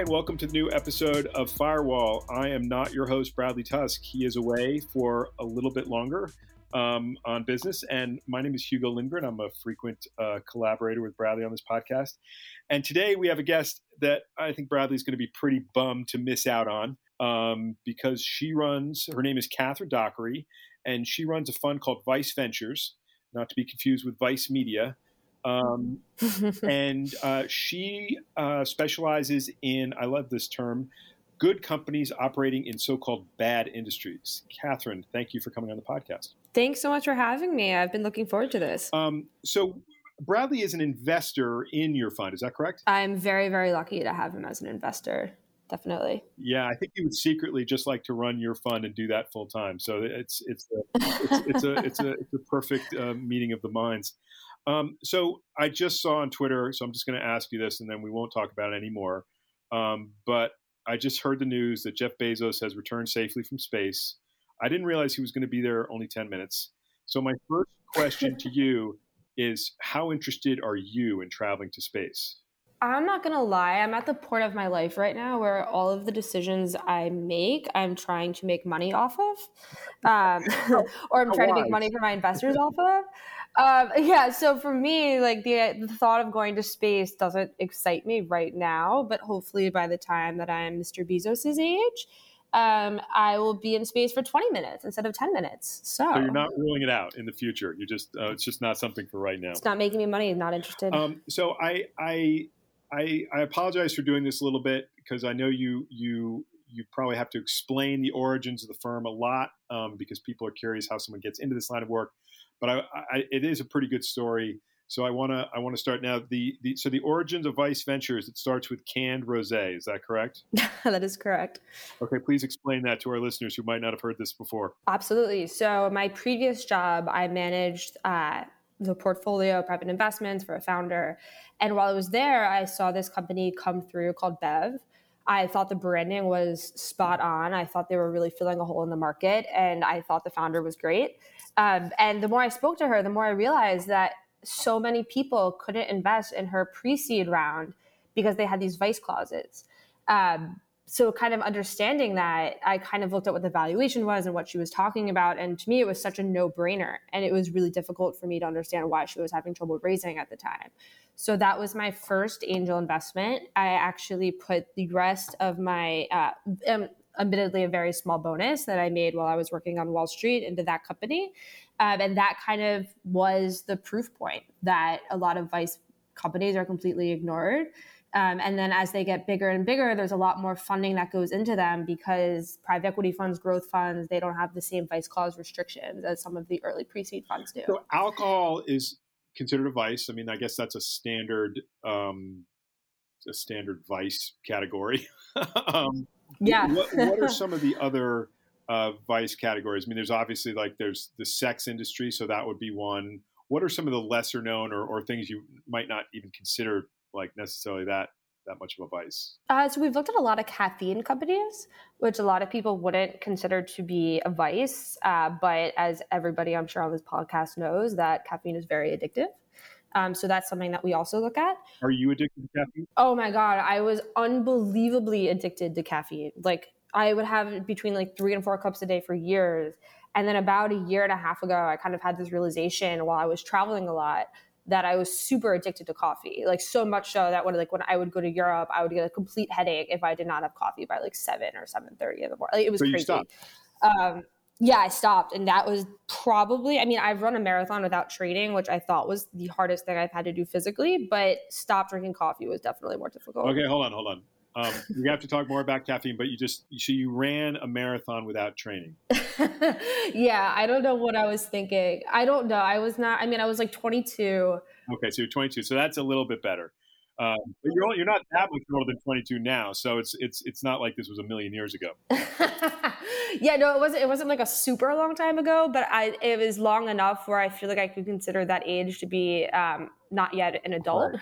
Hi, and welcome to the new episode of Firewall. I am not your host, Bradley Tusk. He is away for a little bit longer on business. And my name is Hugo Lindgren. I'm a frequent collaborator with Bradley on this podcast. And today we have a guest that I think Bradley's going to be pretty bummed to miss out on because she runs, her name is Catherine Dockery, and she runs a fund called Vice Ventures, not to be confused with Vice Media. She specializes in, I love this term, good companies operating in so-called bad industries. Catherine, thank you for coming on the podcast. Thanks so much for having me. I've been looking forward to this. So Bradley is an investor in your fund. Is that correct? I'm very, very lucky to have him as an investor. Definitely. Yeah, I think he would secretly just like to run your fund and do that full time. So it's a perfect meeting of the minds. So I just saw on Twitter, so I'm just going to ask you this and then we won't talk about it anymore. But I just heard the news that Jeff Bezos has returned safely from space. I didn't realize he was going to be there only 10 minutes. So my first question to you is, how interested are you in traveling to space? I'm not going to lie. I'm at the point of my life right now where all of the decisions I make, I'm trying to make money off of, or I'm trying to make money for my investors off of. So for me, like the thought of going to space doesn't excite me right now, but hopefully by the time that I'm Mr. Bezos's age, I will be in space for 20 minutes instead of 10 minutes. So you're not ruling it out in the future. You're just, it's just not something for right now. It's not making me money. I'm not interested. So I apologize for doing this a little bit because I know you probably have to explain the origins of the firm a lot because people are curious how someone gets into this line of work. But it is a pretty good story, so I want to start now. So the origins of Vice Ventures, it starts with canned rosé. Is that correct? That is correct. Okay, please explain that to our listeners who might not have heard this before. Absolutely. So my previous job, I managed the portfolio of private investments for a founder. And while I was there, I saw this company come through called Bev. I thought the branding was spot on. I thought they were really filling a hole in the market. And I thought the founder was great. And the more I spoke to her, the more I realized that so many people couldn't invest in her pre-seed round because they had these vice clauses. So kind of understanding that, I kind of looked at what the valuation was and what she was talking about. And to me, it was such a no-brainer. And it was really difficult for me to understand why she was having trouble raising at the time. So that was my first angel investment. I actually put the rest of my, admittedly a very small bonus that I made while I was working on Wall Street, into that company. And that kind of was the proof point that a lot of vice companies are completely ignored. And then as they get bigger and bigger, there's a lot more funding that goes into them because private equity funds, growth funds, they don't have the same vice clause restrictions as some of the early pre-seed funds do. So alcohol is considered a vice. I mean, I guess that's a standard vice category. Yeah. What are some of the other vice categories? I mean, there's obviously there's the sex industry, so that would be one. What are some of the lesser known or things you might not even consider necessarily that much of a vice? So we've looked at a lot of caffeine companies, which a lot of people wouldn't consider to be a vice. But as everybody I'm sure on this podcast knows, that caffeine is very addictive. So that's something that we also look at. Are you addicted to caffeine? Oh my God. I was unbelievably addicted to caffeine. I would have between 3 and 4 cups a day for years. And then about a year and a half ago, I kind of had this realization while I was traveling a lot that I was super addicted to coffee, so much so that when I would go to Europe, I would get a complete headache if I did not have coffee by 7 or 7:30 in the morning. It was crazy. You stopped. I stopped. And that was probably, I've run a marathon without training, which I thought was the hardest thing I've had to do physically, but stop drinking coffee was definitely more difficult. Okay, hold on. We have to talk more about caffeine, but you ran a marathon without training. Yeah, I don't know what I was thinking. I don't know. I was 22. Okay, so you're 22. So that's a little bit better. But you're not that much older than 22 now, so it's not like this was a million years ago. Yeah, no, it wasn't a super long time ago, but it was long enough where I feel I could consider that age to be not yet an adult. Right.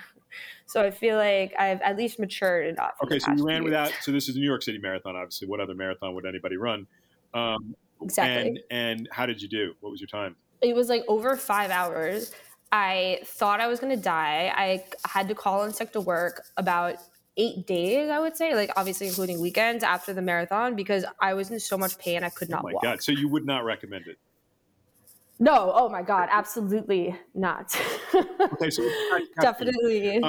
So I feel I've at least matured enough. Okay, so you ran without. So this is the New York City Marathon, obviously. What other marathon would anybody run? Exactly. And how did you do? What was your time? It was over 5 hours. I thought I was going to die. I had to call in sick to work about 8 days, I would say, like obviously including weekends after the marathon, because I was in so much pain I could not walk. Oh my God. So you would not recommend it? No. Oh my God. Absolutely not. Okay, so definitely.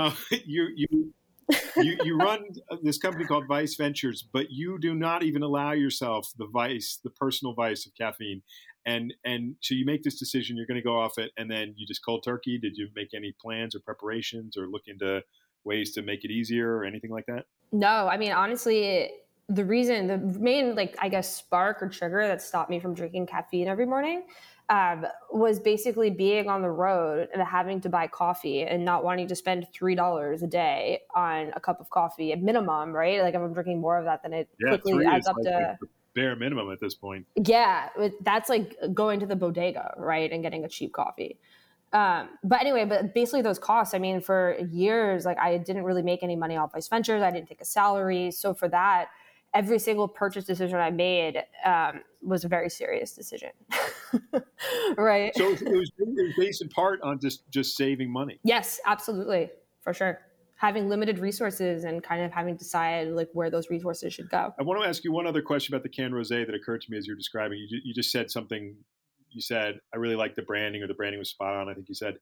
You run this company called Vice Ventures, but you do not even allow yourself the vice, the personal vice of caffeine. And so you make this decision, you're going to go off it, and then you just cold turkey. Did you make any plans or preparations or look into ways to make it easier or anything like that? No, I mean, honestly, the reason, the main, like, I guess, spark or trigger that stopped me from drinking caffeine every morning was basically being on the road and having to buy coffee and not wanting to spend $3 a day on a cup of coffee at minimum, right? Like if I'm drinking more of that, then it quickly adds up to bare minimum at this point. Yeah. That's like going to the bodega, right? And getting a cheap coffee. But basically those costs, I mean, for years, like I didn't really make any money off Vice Ventures. I didn't take a salary. So for that, every single purchase decision I made was a very serious decision. Right. So it was based in part on just saving money. Yes, absolutely. For sure. Having limited resources and kind of having to decide like where those resources should go. I want to ask you one other question about the Can Rosé that occurred to me as you were describing. You just said something. You said, I really like the branding, or the branding was spot on, I think you said.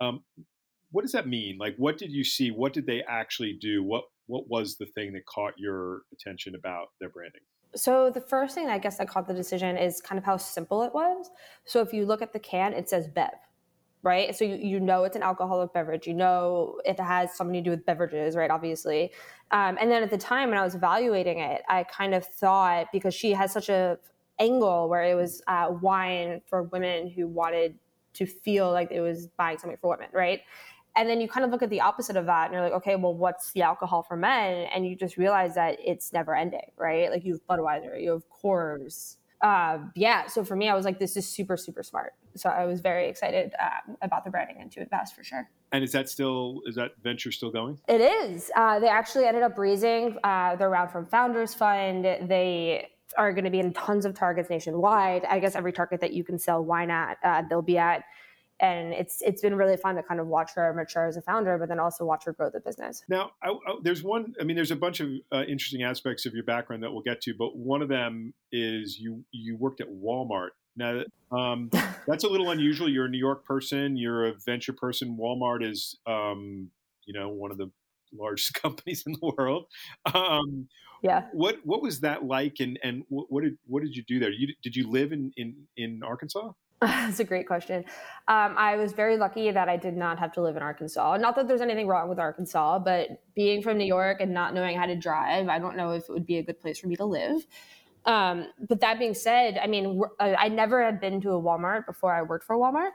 What does that mean? Like, what did you see? What did they actually do? What was the thing that caught your attention about their branding? So the first thing I guess that caught the decision is kind of how simple it was. So if you look at the can, it says Bev, right? So you know it's an alcoholic beverage. You know it has something to do with beverages, right, obviously. And then at the time when I was evaluating it, I kind of thought, because she has such a angle where it was wine for women who wanted to feel like it was buying something for women, right? And then you kind of look at the opposite of that and you're like, okay, well, what's the alcohol for men? And you just realize that it's never ending, right? Like you have Budweiser, you have Coors. So for me, I was like, this is super, super smart. So I was very excited about the branding and to invest for sure. And is that venture still going? It is. They actually ended up raising their round from Founders Fund. They are going to be in tons of targets nationwide. I guess every target that you can sell wine at, they'll be at. And it's been really fun to kind of watch her mature as a founder, but then also watch her grow the business. Now, there's a bunch of interesting aspects of your background that we'll get to, but one of them is you worked at Walmart. Now, that's a little unusual. You're a New York person. You're a venture person. Walmart is, one of the largest companies in the world. What was that like? And what did you do there? Did you live in Arkansas? That's a great question. I was very lucky that I did not have to live in Arkansas. Not that there's anything wrong with Arkansas, but being from New York and not knowing how to drive, I don't know if it would be a good place for me to live. But that being said, I mean, I never had been to a Walmart before I worked for Walmart.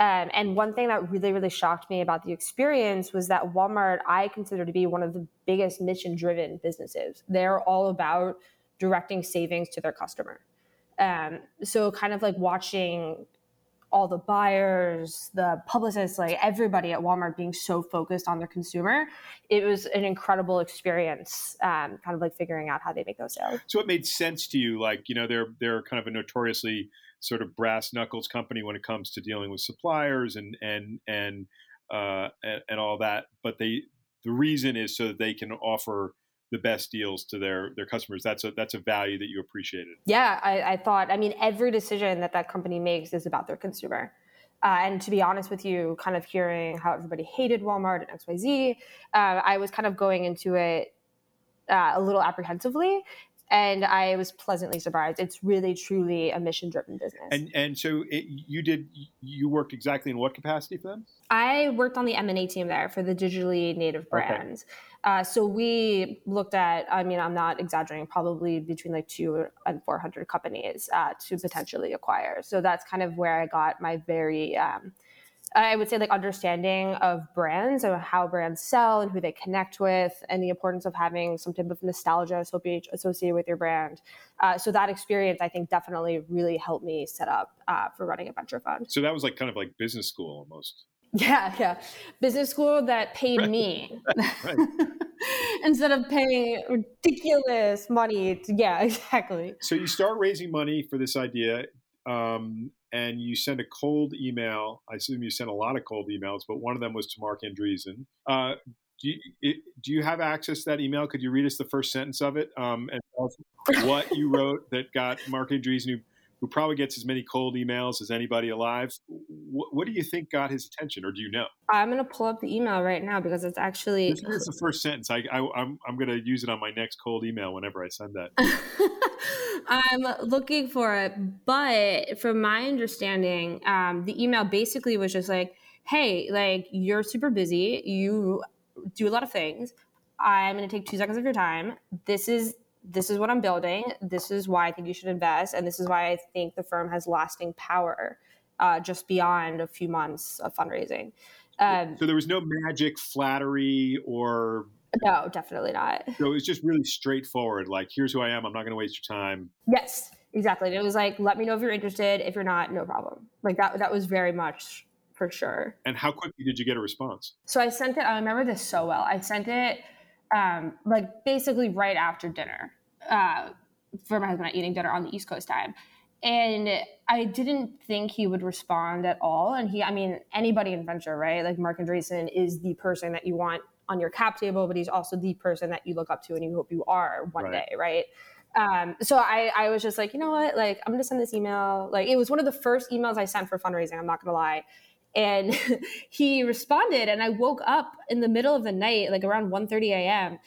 And one thing that really, really shocked me about the experience was that Walmart, I consider to be one of the biggest mission-driven businesses. They're all about directing savings to their customer. So kind of like watching all the buyers, the publicists, like everybody at Walmart being so focused on their consumer, it was an incredible experience, kind of like figuring out how they make those sales. So it made sense to you, like, they're kind of a notoriously sort of brass knuckles company when it comes to dealing with suppliers and all that. But the reason is so that they can offer the best deals to their customers. That's a value that you appreciated. Yeah, I thought, I mean, every decision that company makes is about their consumer. And to be honest with you, kind of hearing how everybody hated Walmart and XYZ, I was kind of going into it a little apprehensively, and I was pleasantly surprised. It's really, truly a mission-driven business. And so you worked exactly in what capacity for them? I worked on the M&A team there for the digitally native brands. Okay. So we looked at, I mean, I'm not exaggerating, probably between like 200 and 400 companies to potentially acquire. So that's kind of where I got my very, I would say, like, understanding of brands and how brands sell and who they connect with and the importance of having some type of nostalgia associated with your brand. So that experience, I think, definitely really helped me set up for running a venture fund. So that was like kind of like business school almost. Yeah. Business school that paid me instead of paying ridiculous money. Yeah, exactly. So you start raising money for this idea and you send a cold email. I assume you sent a lot of cold emails, but one of them was to Mark Andreessen. Do you have access to that email? Could you read us the first sentence of it and tell us what you wrote that got Mark Andreessen, who probably gets as many cold emails as anybody alive? What do you think got his attention, or do you know? I'm going to pull up the email right now because it's actually... This is the first sentence. I'm going to use it on my next cold email whenever I send that. I'm looking for it. But from my understanding, the email basically was just like, hey, like, you're super busy. You do a lot of things. I'm going to take 2 seconds of your time. This is what I'm building. This is why I think you should invest. And this is why I think the firm has lasting power just beyond a few months of fundraising. So there was no magic flattery or... No, definitely not. So it was just really straightforward. Like, here's who I am. I'm not going to waste your time. Yes, exactly. And it was like, let me know if you're interested. If you're not, no problem. Like that was very much for sure. And how quickly did you get a response? So I sent it. I remember this so well. I sent it like basically right after dinner for my husband and I eating dinner on the East Coast time. And I didn't think he would respond at all. And anybody in venture, right? Like Mark Andreessen is the person that you want on your cap table, but he's also the person that you look up to and you hope you are one day, right? So I was just like, you know what? Like, I'm going to send this email. Like, it was one of the first emails I sent for fundraising. I'm not going to lie. And he responded, and I woke up in the middle of the night, like around 1:30 a.m.,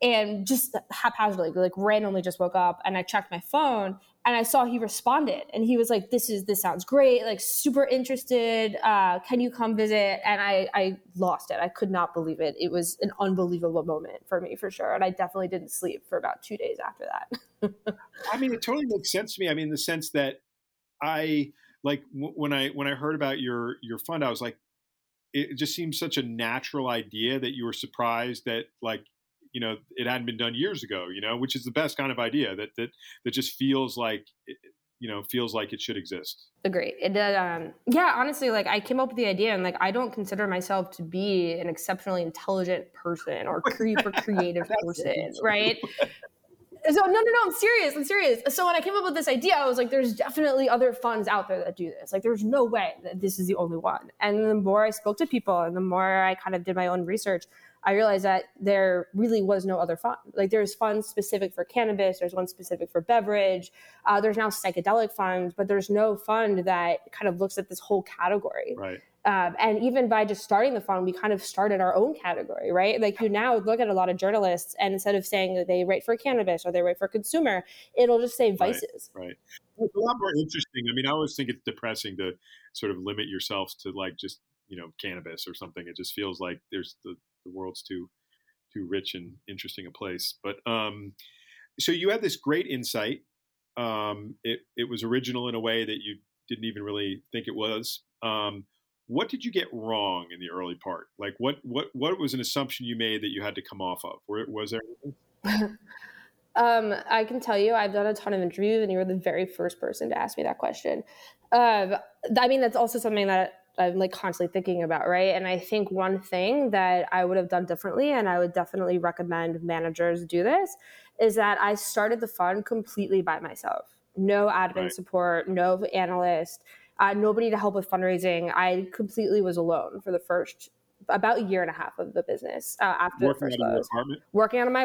and just haphazardly, like randomly just woke up, and I checked my phone, and I saw he responded. And he was like, this sounds great, like super interested, can you come visit? And I lost it. I could not believe it. It was an unbelievable moment for me, for sure. And I definitely didn't sleep for about 2 days after that. I mean, it totally makes sense to me. I mean, in the sense that when I heard about your fund, I was like, it just seems such a natural idea that you were surprised that, like, you know, it hadn't been done years ago, you know, which is the best kind of idea that just feels like, you know, feels like it should exist. Agreed. It did. Yeah, honestly, like I came up with the idea, and like, I don't consider myself to be an exceptionally intelligent person or creative person. Right. So no, I'm serious. So when I came up with this idea, I was like, there's definitely other funds out there that do this. Like, there's no way that this is the only one. And the more I spoke to people and the more I kind of did my own research, I realized that there really was no other fund. Like, there's funds specific for cannabis. There's one specific for beverage. There's now psychedelic funds, but there's no fund that kind of looks at this whole category. Right. And even by just starting the fund, we kind of started our own category, right? Like, you now look at a lot of journalists, and instead of saying that they write for cannabis or they write for consumer, it'll just say vices. Right. It's a lot more interesting. I mean, I always think it's depressing to sort of limit yourself to, like, just, you know, cannabis or something. It just feels like there's the world's too rich and interesting a place. But so you had this great insight. It was original in a way that you didn't even really think it was. What did you get wrong in the early part? Like, what was an assumption you made that you had to come off of? Was there anything? I can tell you, I've done a ton of interviews, and you were the very first person to ask me that question. I mean, that's also something that I'm like constantly thinking about, right? And I think one thing that I would have done differently, and I would definitely recommend managers do this, is that I started the fund completely by myself. No admin support, no analyst, nobody to help with fundraising. I completely was alone for the first about a year and a half of the business. After working the first out of your apartment? Working out of my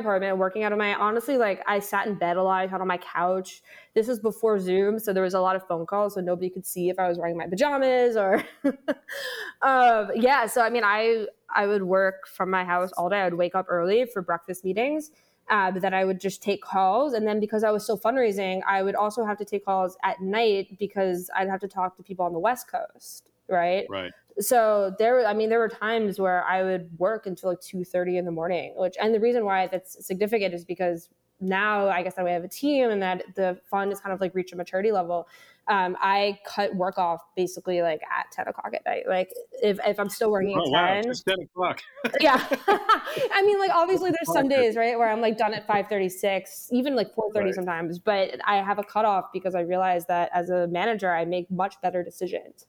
apartment, honestly, like, I sat in bed a lot. I sat on my couch. This was before Zoom, so there was a lot of phone calls, so nobody could see if I was wearing my pajamas or, So, I mean, I would work from my house all day. I would wake up early for breakfast meetings, but then I would just take calls. And then because I was still fundraising, I would also have to take calls at night because I'd have to talk to people on the West Coast. Right. So there were times where I would work until like 2:30 in the morning, and the reason why that's significant is because now I guess that we have a team and that the fund is kind of like reached a maturity level. I cut work off basically like at 10 o'clock at night. Like if I'm still working at 10. Wow, just 10 o'clock. Yeah. I mean, like, obviously there's some days, right, where I'm like done at 5:36, even like 4:30 sometimes, but I have a cutoff because I realize that as a manager, I make much better decisions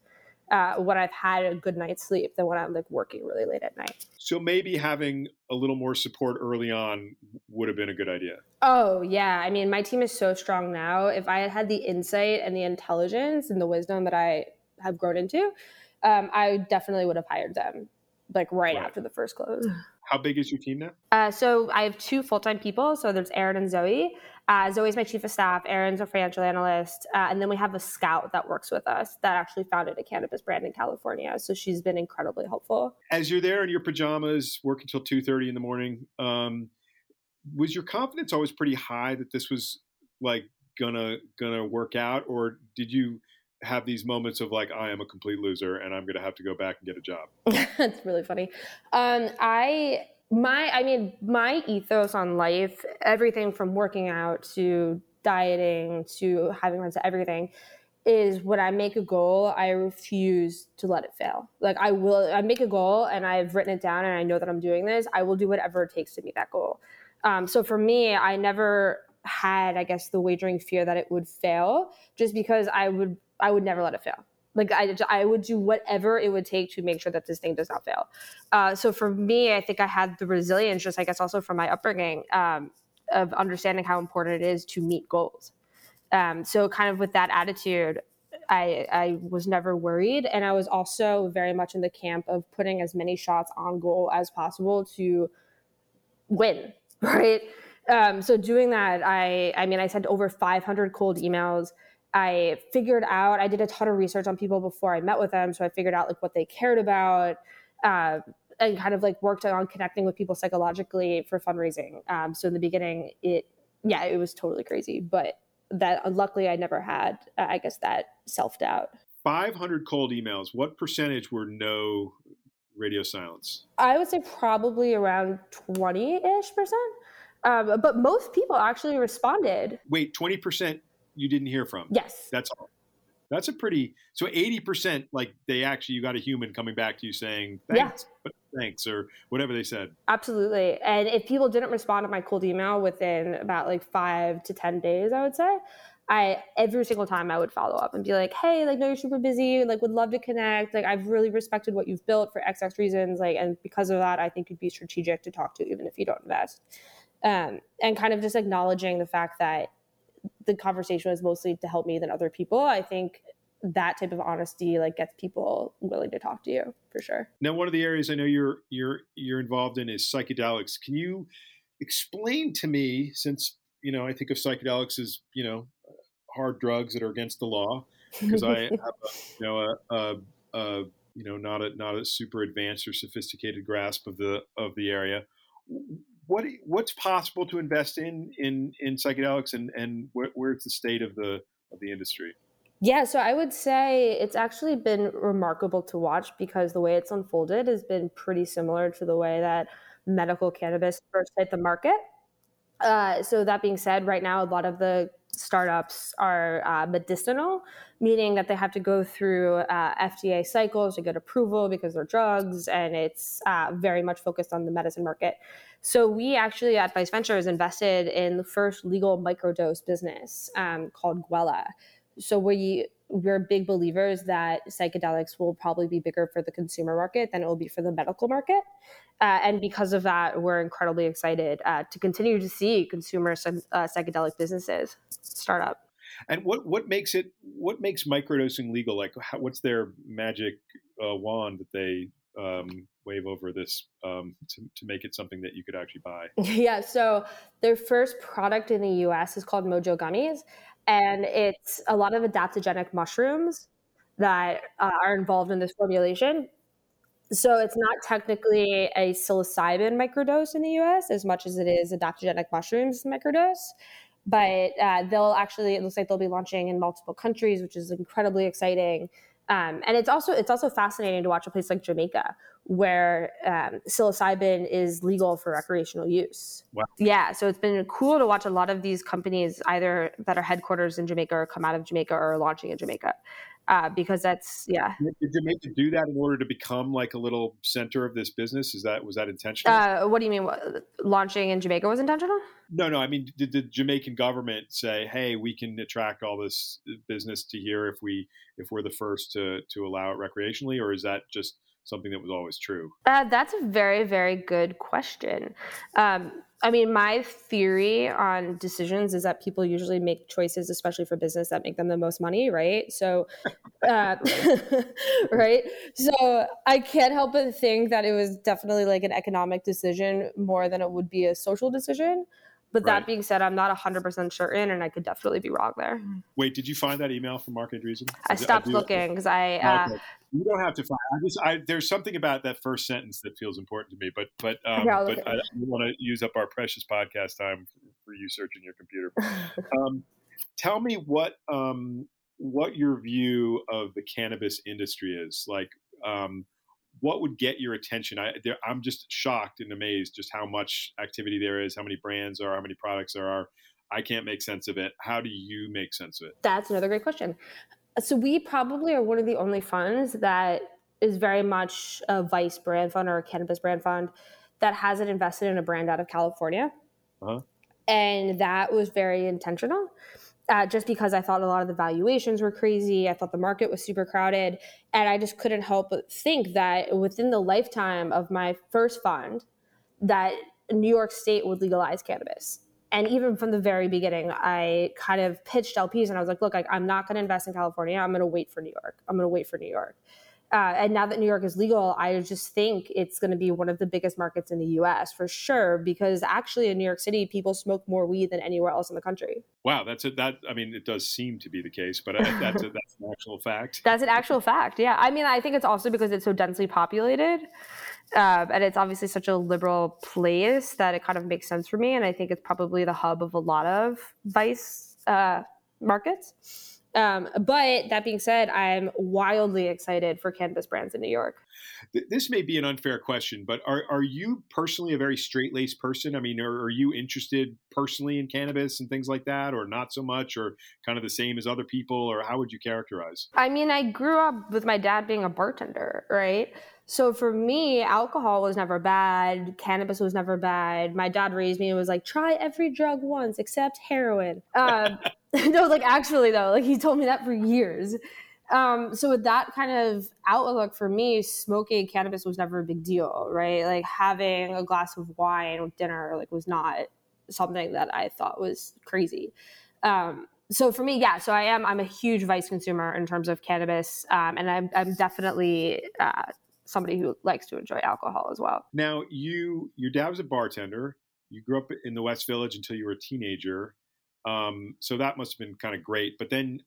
when I've had a good night's sleep than when I'm like working really late at night. So maybe having a little more support early on would have been a good idea. Oh yeah. I mean, my team is so strong now. If I had the insight and the intelligence and the wisdom that I have grown into, I definitely would have hired them like right after the first close. How big is your team now? So I have two full-time people. So there's Aaron and Zoe. Zoe's my chief of staff. Aaron's a financial analyst. And then we have a scout that works with us that actually founded a cannabis brand in California. So she's been incredibly helpful. As you're there in your pajamas, working till 2:30 in the morning, was your confidence always pretty high that this was like gonna work out? Or did you have these moments of like, I am a complete loser and I'm going to have to go back and get a job? That's really funny. My ethos on life, everything from working out to dieting to having runs to everything, is when I make a goal, I refuse to let it fail. Like I make a goal and I've written it down and I know that I'm doing this. I will do whatever it takes to meet that goal. So for me, I never had, I guess, the wagering fear that it would fail, just because I would never let it fail. Like I would do whatever it would take to make sure that this thing does not fail. So for me, I think I had the resilience, just I guess also from my upbringing, of understanding how important it is to meet goals. So kind of with that attitude, I was never worried. And I was also very much in the camp of putting as many shots on goal as possible to win, right? So doing that, I sent over 500 cold emails. I figured out, I did a ton of research on people before I met with them. So I figured out like what they cared about, and kind of like worked on connecting with people psychologically for fundraising. So in the beginning, it was totally crazy, but that luckily I never had, I guess, that self-doubt. 500 cold emails. What percentage were no radio silence? I would say probably around 20-ish%. But most people actually responded. Wait, 20% you didn't hear from? Yes. That's all. That's a pretty, so 80%, like they actually, you got a human coming back to you saying, thanks, but thanks, or whatever they said. Absolutely. And if people didn't respond to my cold email within about like 5 to 10 days, I would say, every single time I would follow up and be like, hey, like, no, you're super busy. Like, would love to connect. Like, I've really respected what you've built for XX reasons. Like, and because of that, I think you'd be strategic to talk to, even if you don't invest. And kind of just acknowledging the fact that the conversation was mostly to help me than other people. I think that type of honesty like gets people willing to talk to you for sure. Now, one of the areas I know you're involved in is psychedelics. Can you explain to me, since I think of psychedelics as hard drugs that are against the law, because I have not a super advanced or sophisticated grasp of the area. What's possible to invest in psychedelics, and where's the state of the industry? Yeah, so I would say it's actually been remarkable to watch, because the way it's unfolded has been pretty similar to the way that medical cannabis first hit the market. So that being said, right now, a lot of the startups are medicinal, meaning that they have to go through FDA cycles to get approval because they're drugs, and it's very much focused on the medicine market. So we actually at Vice Ventures invested in the first legal microdose business called Gwella. So we're big believers that psychedelics will probably be bigger for the consumer market than it will be for the medical market. And because of that, we're incredibly excited to continue to see consumer psychedelic businesses start up. And what makes microdosing legal? Like, what's their magic wand that they wave over this to make it something that you could actually buy? Yeah. So their first product in the U.S. is called Mojo Gummies. And it's a lot of adaptogenic mushrooms that are involved in this formulation. So it's not technically a psilocybin microdose in the U.S. as much as it is adaptogenic mushrooms microdose. But it looks like they'll be launching in multiple countries, which is incredibly exciting. And it's also fascinating to watch a place like Jamaica, where psilocybin is legal for recreational use. Wow. Yeah, so it's been cool to watch a lot of these companies either that are headquarters in Jamaica or come out of Jamaica or are launching in Jamaica, because that's, yeah. Did Jamaica do that in order to become like a little center of this business? Was that intentional? What do you mean? Launching in Jamaica was intentional? No. I mean, did the Jamaican government say, hey, we can attract all this business to here if we're the first to allow it recreationally? Or is that just something that was always true? That's a very, very good question. I mean, my theory on decisions is that people usually make choices, especially for business, that make them the most money, right? So, right? So I can't help but think that it was definitely like an economic decision more than it would be a social decision. But that being said, I'm not 100% certain, and I could definitely be wrong there. Wait, did you find that email from Mark Andreessen? I stopped looking because okay. You don't have to find. There's something about that first sentence that feels important to me, but I don't want to use up our precious podcast time for you searching your computer. Tell me what your view of the cannabis industry is like. What would get your attention? I'm just shocked and amazed just how much activity there is, how many brands there are, how many products there are. I can't make sense of it. How do you make sense of it? That's another great question. So we probably are one of the only funds that is very much a Vice brand fund or a cannabis brand fund that hasn't invested in a brand out of California. Uh-huh. And that was very intentional. Just because I thought a lot of the valuations were crazy. I thought the market was super crowded. And I just couldn't help but think that within the lifetime of my first fund, that New York State would legalize cannabis. And even from the very beginning, I kind of pitched LPs and I was like, look, I'm not going to invest in California. I'm going to wait for New York. And now that New York is legal, I just think it's going to be one of the biggest markets in the U.S. for sure, because actually in New York City, people smoke more weed than anywhere else in the country. Wow. I mean, it does seem to be the case, but that's an actual fact. That's an actual fact. Yeah. I mean, I think it's also because it's so densely populated and it's obviously such a liberal place that it kind of makes sense for me. And I think it's probably the hub of a lot of Vice markets. But that being said, I'm wildly excited for cannabis brands in New York. This may be an unfair question, but are you personally a very straight-laced person? I mean, are you interested personally in cannabis and things like that, or not so much, or kind of the same as other people, or how would you characterize? I mean, I grew up with my dad being a bartender, right? So for me, alcohol was never bad. Cannabis was never bad. My dad raised me and was like, try every drug once except heroin. No, like actually though, like he told me that for years. So with that kind of outlook for me, smoking cannabis was never a big deal, right? Like having a glass of wine with dinner like was not something that I thought was crazy. So for me, yeah, so I'm a huge Vice consumer in terms of cannabis. And I'm definitely, somebody who likes to enjoy alcohol as well. Now, your dad was a bartender. You grew up in the West Village until you were a teenager. So that must have been kind of great. But then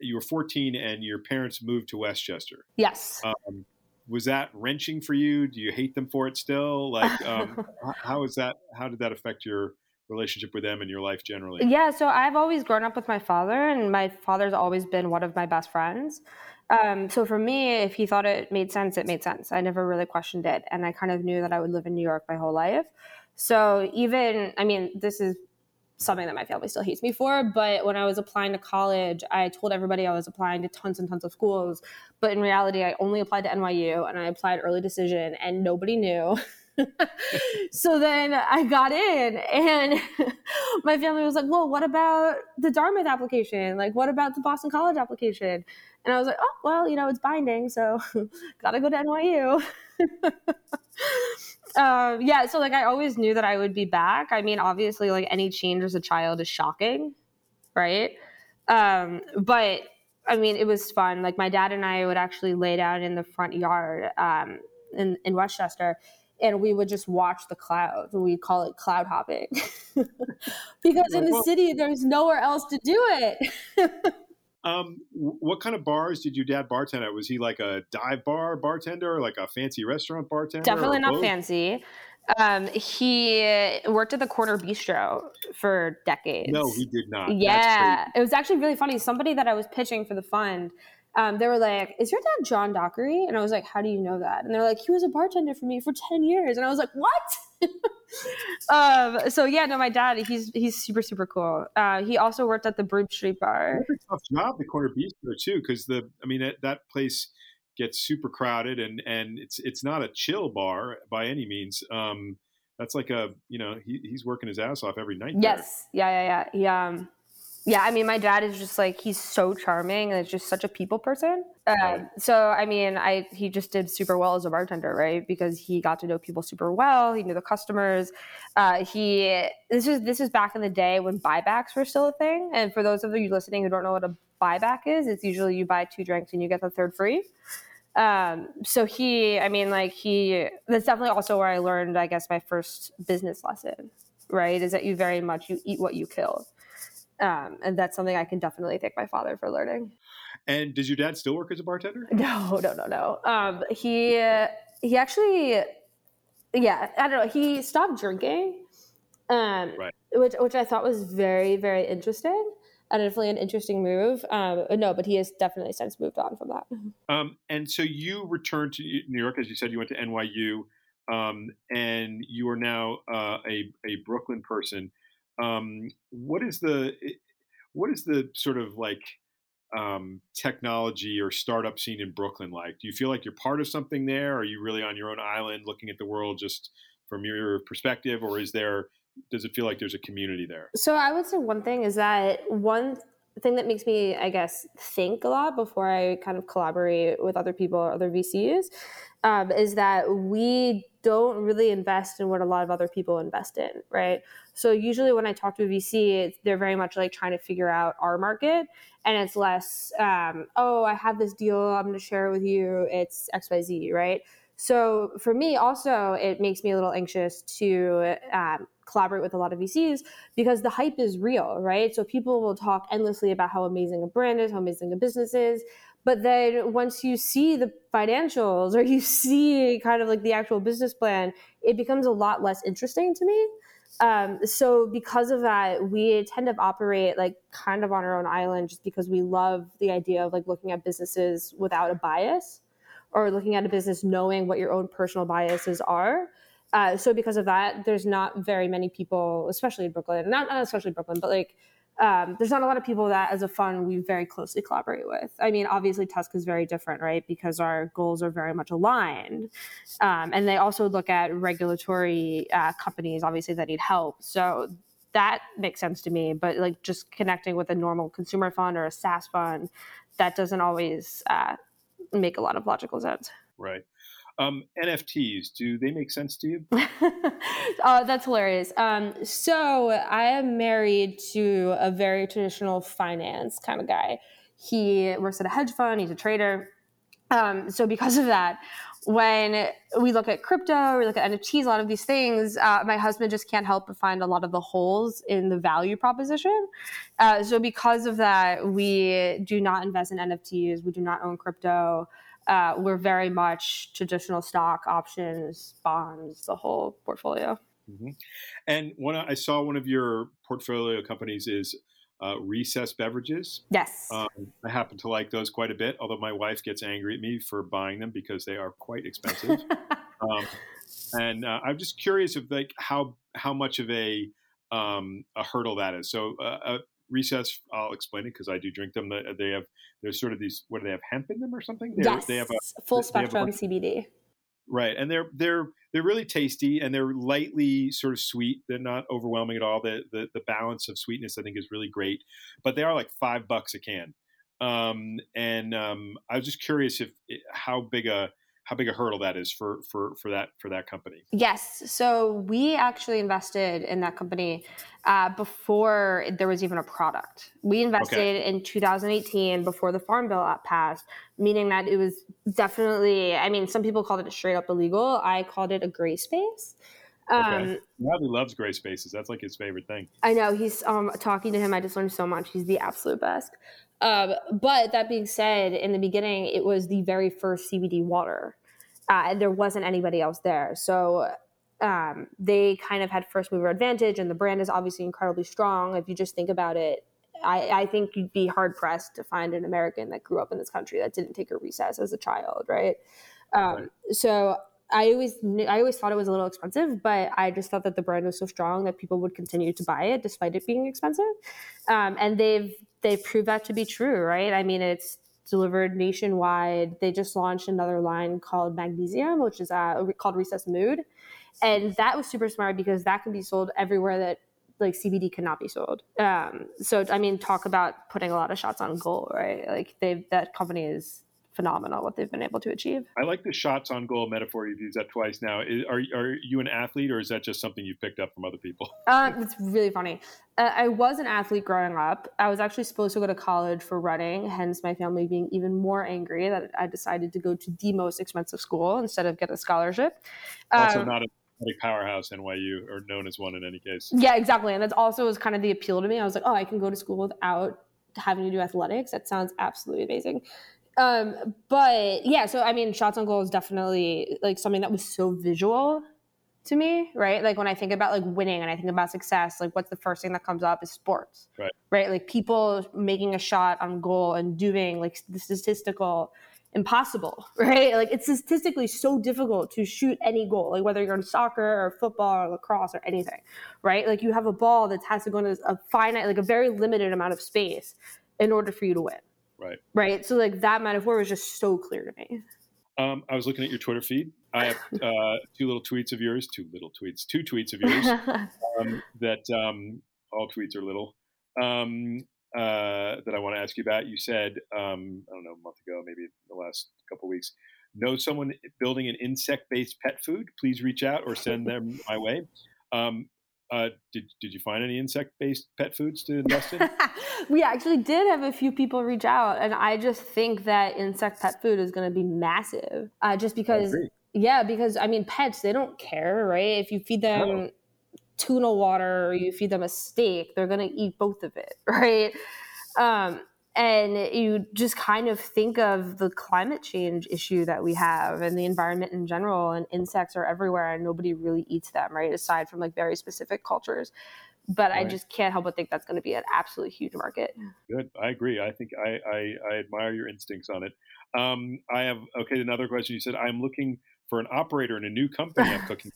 you were 14 and your parents moved to Westchester. Yes. Was that wrenching for you? Do you hate them for it still? Like, how did that affect your relationship with them and your life generally? Yeah. So I've always grown up with my father, and my father's always been one of my best friends. So for me, if he thought it made sense, it made sense. I never really questioned it. And I kind of knew that I would live in New York my whole life. So this is something that my family still hates me for. But when I was applying to college, I told everybody I was applying to tons and tons of schools. But in reality, I only applied to NYU, and I applied early decision, and nobody knew. So then I got in, and my family was like, well, what about the Dartmouth application? Like, what about the Boston College application? And I was like, oh, well, it's binding, so gotta go to NYU. Yeah, so I always knew that I would be back. I mean, obviously, any change as a child is shocking, right? But I mean, it was fun. My dad and I would actually lay down in the front yard in Westchester. And we would just watch the clouds. We call it cloud hopping because in the city, there's nowhere else to do it. What kind of bars did your dad bartend at? Was he a dive bar bartender, a fancy restaurant bartender? Definitely not fancy. He worked at the Corner Bistro for decades. No, he did not. Yeah. It was actually really funny. Somebody that I was pitching for the fund, they were like, is your dad John Dockery? And I was like, how do you know that? And they're like, he was a bartender for me for 10 years. And I was like, what? So yeah, no, my dad, he's super, super cool. He also worked at the Broome Street Bar. That's a tough job, the Corner Bistro too, because that place gets super crowded and it's not a chill bar by any means. That's he's working his ass off every night. Yes. There. Yeah. He, Yeah, I mean, my dad is just like, he's so charming and it's just such a people person. So, I mean, he just did super well as a bartender, right? Because he got to know people super well. He knew the customers. This is back in the day when buybacks were still a thing. And for those of you listening who don't know what a buyback is, it's usually you buy 2 drinks and you get the third free. That's definitely also where I learned, I guess, my first business lesson, right? Is that you eat what you kill. And that's something I can definitely thank my father for learning. And does your dad still work as a bartender? No. He actually, yeah, I don't know. He stopped drinking, right. which I thought was very, very interesting. And definitely an interesting move. But he has definitely since moved on from that. And so you returned to New York, as you said, you went to NYU, and you are now a Brooklyn person. What is the sort of like technology or startup scene in Brooklyn like? Do you feel like you're part of something there? Are you really on your own island looking at the world just from your perspective, or does it feel like there's a community there? So I would say one thing that makes me, I guess, think a lot before I kind of collaborate with other people or other VCs is that we don't really invest in what a lot of other people invest in, right? So usually when I talk to a VC, they're very much like trying to figure out our market, and it's less, I have this deal, I'm going to share it with you, it's XYZ, right? So for me also, it makes me a little anxious to collaborate with a lot of VCs because the hype is real, right? So people will talk endlessly about how amazing a brand is, how amazing a business is. But then once you see the financials or you see kind of like the actual business plan, it becomes a lot less interesting to me. So because of that, we tend to operate like kind of on our own island just because we love the idea of like looking at businesses without a bias or looking at a business knowing what your own personal biases are. So because of that, there's not very many people, especially in Brooklyn, not especially Brooklyn, but like there's not a lot of people that as a fund we very closely collaborate with. I mean, obviously Tusk is very different, right? Because our goals are very much aligned. And they also look at regulatory companies, obviously, that need help. So that makes sense to me. But like just connecting with a normal consumer fund or a SaaS fund, that doesn't always make a lot of logical sense. Right. NFTs, do they make sense to you? Oh, that's hilarious. So I am married to a very traditional finance kind of guy. He works at a hedge fund. He's a trader. So because of that, when we look at crypto, we look at NFTs, a lot of these things, my husband just can't help but find a lot of the holes in the value proposition. So because of that, we do not invest in NFTs. We do not own crypto. We're very much traditional stock, options, bonds, the whole portfolio. Mm-hmm. And I saw one of your portfolio companies is Recess Beverages. Yes. I happen to like those quite a bit, although my wife gets angry at me for buying them because they are quite expensive. I'm just curious of like how much of a hurdle that is. So Recess, I'll explain it because I do drink them. They have, there's sort of these, what do they have, hemp in them or something? Yes, they have a full spectrum CBD. Right, and they're really tasty and they're lightly sort of sweet. They're not overwhelming at all. The balance of sweetness I think is really great, but they are like $5 a can. I was just curious if how big a hurdle that is for that company. Yes. So we actually invested in that company before there was even a product. We invested in 2018 before the Farm Bill passed, meaning that it was definitely, I mean, some people called it straight up illegal. I called it a gray space. He probably loves gray spaces. That's like his favorite thing. I know. He's talking to him, I just learned so much. He's the absolute best. But that being said, in the beginning, it was the very first CBD water, and there wasn't anybody else there. So they kind of had first mover advantage, and the brand is obviously incredibly strong. If you just think about it, I think you'd be hard pressed to find an American that grew up in this country that didn't take a recess as a child, right? So I always thought it was a little expensive, but I just thought that the brand was so strong that people would continue to buy it despite it being expensive. And they've proved that to be true, right? I mean, it's delivered nationwide. They just launched another line called Magnesium, which is called Recess Mood. And that was super smart because that can be sold everywhere that like CBD could not be sold. So, I mean, talk about putting a lot of shots on goal, right? Like that company is phenomenal what they've been able to achieve. I like the shots on goal metaphor. You've used that twice now. Are you an athlete, or is that just something you've picked up from other people? It's really funny. I was an athlete growing up. I was actually supposed to go to college for running, hence my family being even more angry that I decided to go to the most expensive school instead of get a scholarship. Also not a powerhouse, NYU, or known as one in any case. Yeah, exactly. And that's also was kind of the appeal to me. I was like, oh, I can go to school without having to do athletics. That sounds absolutely amazing. But yeah, so I mean, shots on goal is definitely like something that was so visual to me, right? Like when I think about like winning and I think about success, like what's the first thing that comes up is sports, right? Like people making a shot on goal and doing like the statistical impossible, right? Like it's statistically so difficult to shoot any goal, like whether you're in soccer or football or lacrosse or anything, right? Like you have a ball that has to go into a finite, like a very limited amount of space in order for you to win. Right. So like that metaphor was just so clear to me. I was looking at your Twitter feed. I have two tweets of yours that all tweets are little, that I want to ask you about. You said, I don't know, a month ago, maybe the last couple of weeks, know someone building an insect-based pet food? Please reach out or send them my way. Did you find any insect-based pet foods to invest in? We actually did have a few people reach out, and I just think that insect pet food is going to be massive. Just because, I mean, pets, they don't care, right? If you feed them tuna water or you feed them a steak, they're going to eat both of it, right? And you just kind of think of the climate change issue that we have and the environment in general, and insects are everywhere and nobody really eats them, right? Aside from like very specific cultures. But I just can't help but think that's going to be an absolutely huge market. Good. I agree. I think I admire your instincts on it. Another question. You said, I'm looking for an operator in a new company I'm cooking.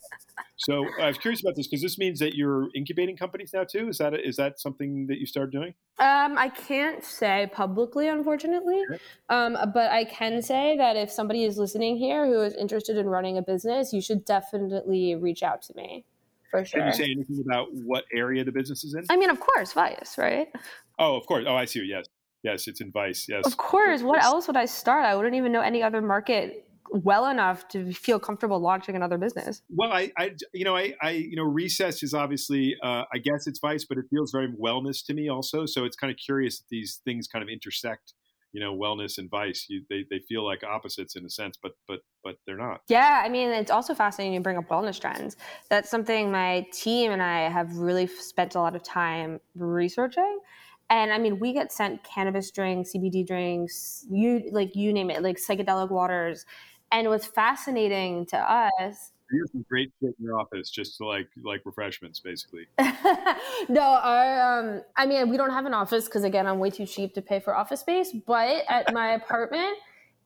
So I was curious about this because this means that you're incubating companies now too. Is that something that you started doing? I can't say publicly, unfortunately, but I can say that if somebody is listening here who is interested in running a business, you should definitely reach out to me. For sure. Can you say anything about what area the business is in? I mean, of course, Vice, right? Oh, of course. Oh, I see. Yes, it's in Vice. Yes. Of course. What else would I start? I wouldn't even know any other market well enough to feel comfortable launching another business. Well, I Recess is obviously, I guess it's Vice, but it feels very wellness to me also. So it's kind of curious that these things kind of intersect. You know, wellness and Vice, they feel like opposites in a sense, but they're not. Yeah, I mean, it's also fascinating you bring up wellness trends. That's something my team and I have really spent a lot of time researching. And I mean, we get sent cannabis drinks, CBD drinks, you name it, like psychedelic waters. And what's fascinating to us. You have some great shit in your office, just to like refreshments, basically. No, we don't have an office because, again, I'm way too cheap to pay for office space. But at my apartment,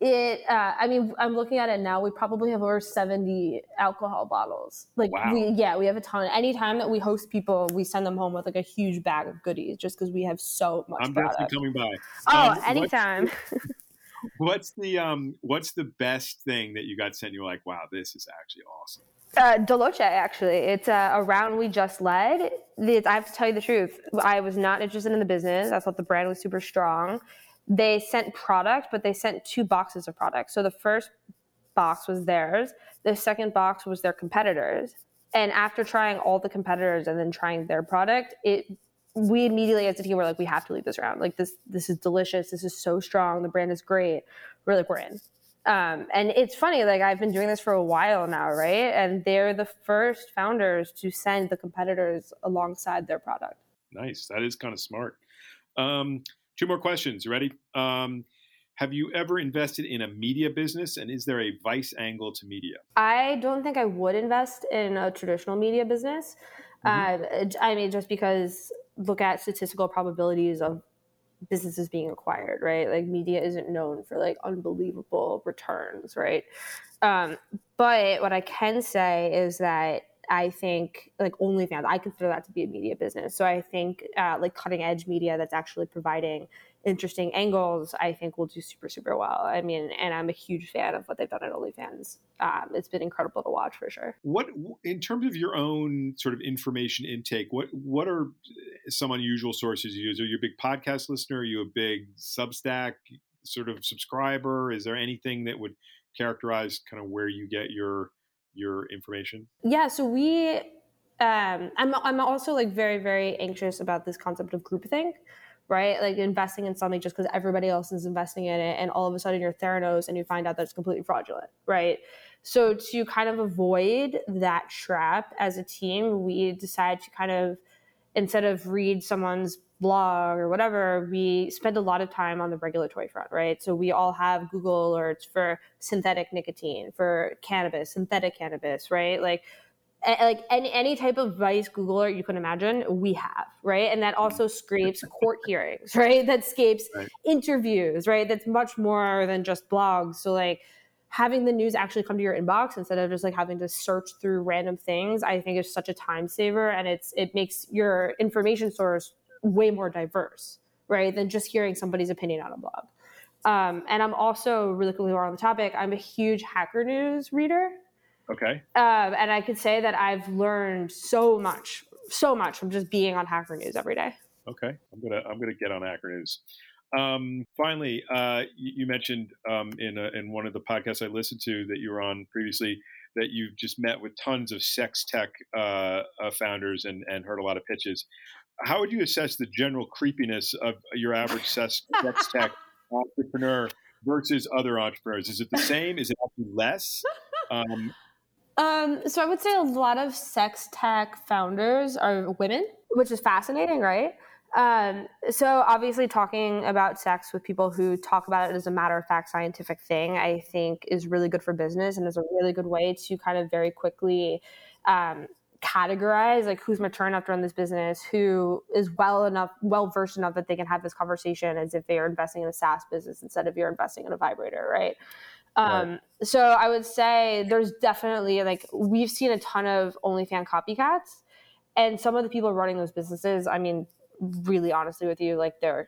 I'm looking at it now. We probably have over 70 alcohol bottles. Like, wow. We have a ton. Anytime that we host people, we send them home with like a huge bag of goodies, just because we have so much. I'm definitely coming by. Oh, anytime. What's the best thing that you got sent? You were like, wow, this is actually awesome. Deloche, actually. It's a round we just led. I have to tell you the truth. I was not interested in the business. I thought the brand was super strong. They sent product, but they sent 2 boxes of product. So the first box was theirs. The second box was their competitors. And after trying all the competitors and then trying their product, we immediately as a team were like, we have to leave this round. Like this is delicious. This is so strong. The brand is great. We're like, we're in. And it's funny, like I've been doing this for a while now, right? And they're the first founders to send the competitors alongside their product. Nice. That is kind of smart. 2 more questions. You ready? Have you ever invested in a media business, and is there a Vice angle to media? I don't think I would invest in a traditional media business. Mm-hmm. Just because look at statistical probabilities of businesses being acquired, right? Like media isn't known for like unbelievable returns, right? But what I can say is that I think like OnlyFans, I consider that to be a media business. So I think like cutting edge media that's actually providing interesting angles, I think will do super, super well. I mean, and I'm a huge fan of what they've done at OnlyFans. It's been incredible to watch for sure. What, in terms of your own sort of information intake, what are some unusual sources you use? Are you a big podcast listener? Are you a big Substack sort of subscriber? Is there anything that would characterize kind of where you get your information? Yeah. So we, I'm also like very, very anxious about this concept of groupthink. Right? Like investing in something just because everybody else is investing in it, and all of a sudden you're Theranos and you find out that it's completely fraudulent, right? So to kind of avoid that trap as a team, we decide to kind of, instead of read someone's blog or whatever, we spend a lot of time on the regulatory front, right? So we all have Google alerts for synthetic nicotine, for cannabis, synthetic cannabis, right? Like any type of vice Google alert you can imagine, we have, right? And that also scrapes court hearings, right? That scrapes interviews, right? That's much more than just blogs. So like having the news actually come to your inbox instead of just like having to search through random things, I think is such a time saver, and it makes your information source way more diverse, right? Than just hearing somebody's opinion on a blog. And I'm also really quickly on the topic, I'm a huge Hacker News reader. Okay. And I could say that I've learned so much from just being on Hacker News every day. Okay. I'm gonna get on Hacker News. Finally, you mentioned in one of the podcasts I listened to that you were on previously that you've just met with tons of sex tech founders and heard a lot of pitches. How would you assess the general creepiness of your average sex tech entrepreneur versus other entrepreneurs? Is it the same? Is it actually less? So I would say a lot of sex tech founders are women, which is fascinating, right? So obviously talking about sex with people who talk about it as a matter-of-fact scientific thing, I think is really good for business and is a really good way to kind of very quickly categorize like who's mature enough to run this business, who is well-versed enough that they can have this conversation as if they are investing in a SaaS business instead of you're investing in a vibrator, right? Right. So I would say there's definitely like, we've seen a ton of OnlyFans copycats, and some of the people running those businesses, I mean, really honestly with you, like they're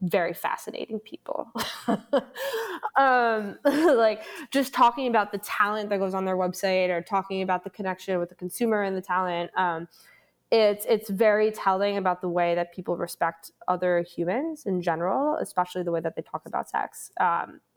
very fascinating people. Like just talking about the talent that goes on their website or talking about the connection with the consumer and the talent. It's very telling about the way that people respect other humans in general, especially the way that they talk about sex.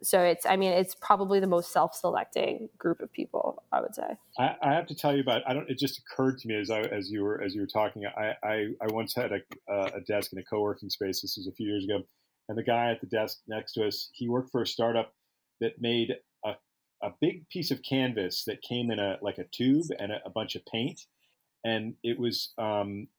So it's probably the most self-selecting group of people, I would say. I have to tell you about, it just occurred to me as you were talking, I once had a desk in a co-working space. This was a few years ago. And the guy at the desk next to us, he worked for a startup that made a big piece of canvas that came in a tube and a bunch of paint. And it was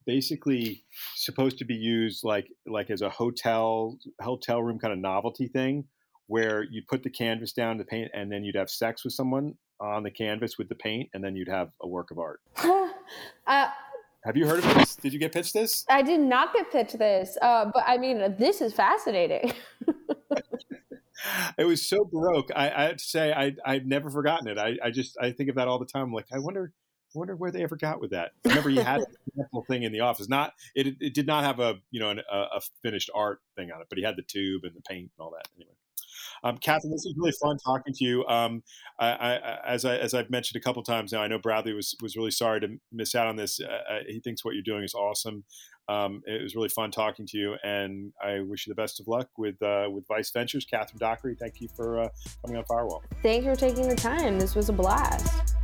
basically supposed to be used like as a hotel room kind of novelty thing, where you put the canvas down, the paint, and then you'd have sex with someone on the canvas with the paint, and then you'd have a work of art. Have you heard of this? Did you get pitched this? I did not get pitched this, but I mean, this is fascinating. It was so baroque. I have to say, I've never forgotten it. I think of that all the time. I'm like, I wonder where they ever got with that. I remember you had that whole thing in the office. Not it did not have a finished art thing on it, but he had the tube and the paint and all that. Anyway, Catherine, this was really fun talking to you. As I've mentioned a couple of times now, I know Bradley was really sorry to miss out on this. He thinks what you're doing is awesome. It was really fun talking to you, and I wish you the best of luck with Vice Ventures. Catherine Dockery, thank you for coming on Firewall. Thank you for taking the time. This was a blast.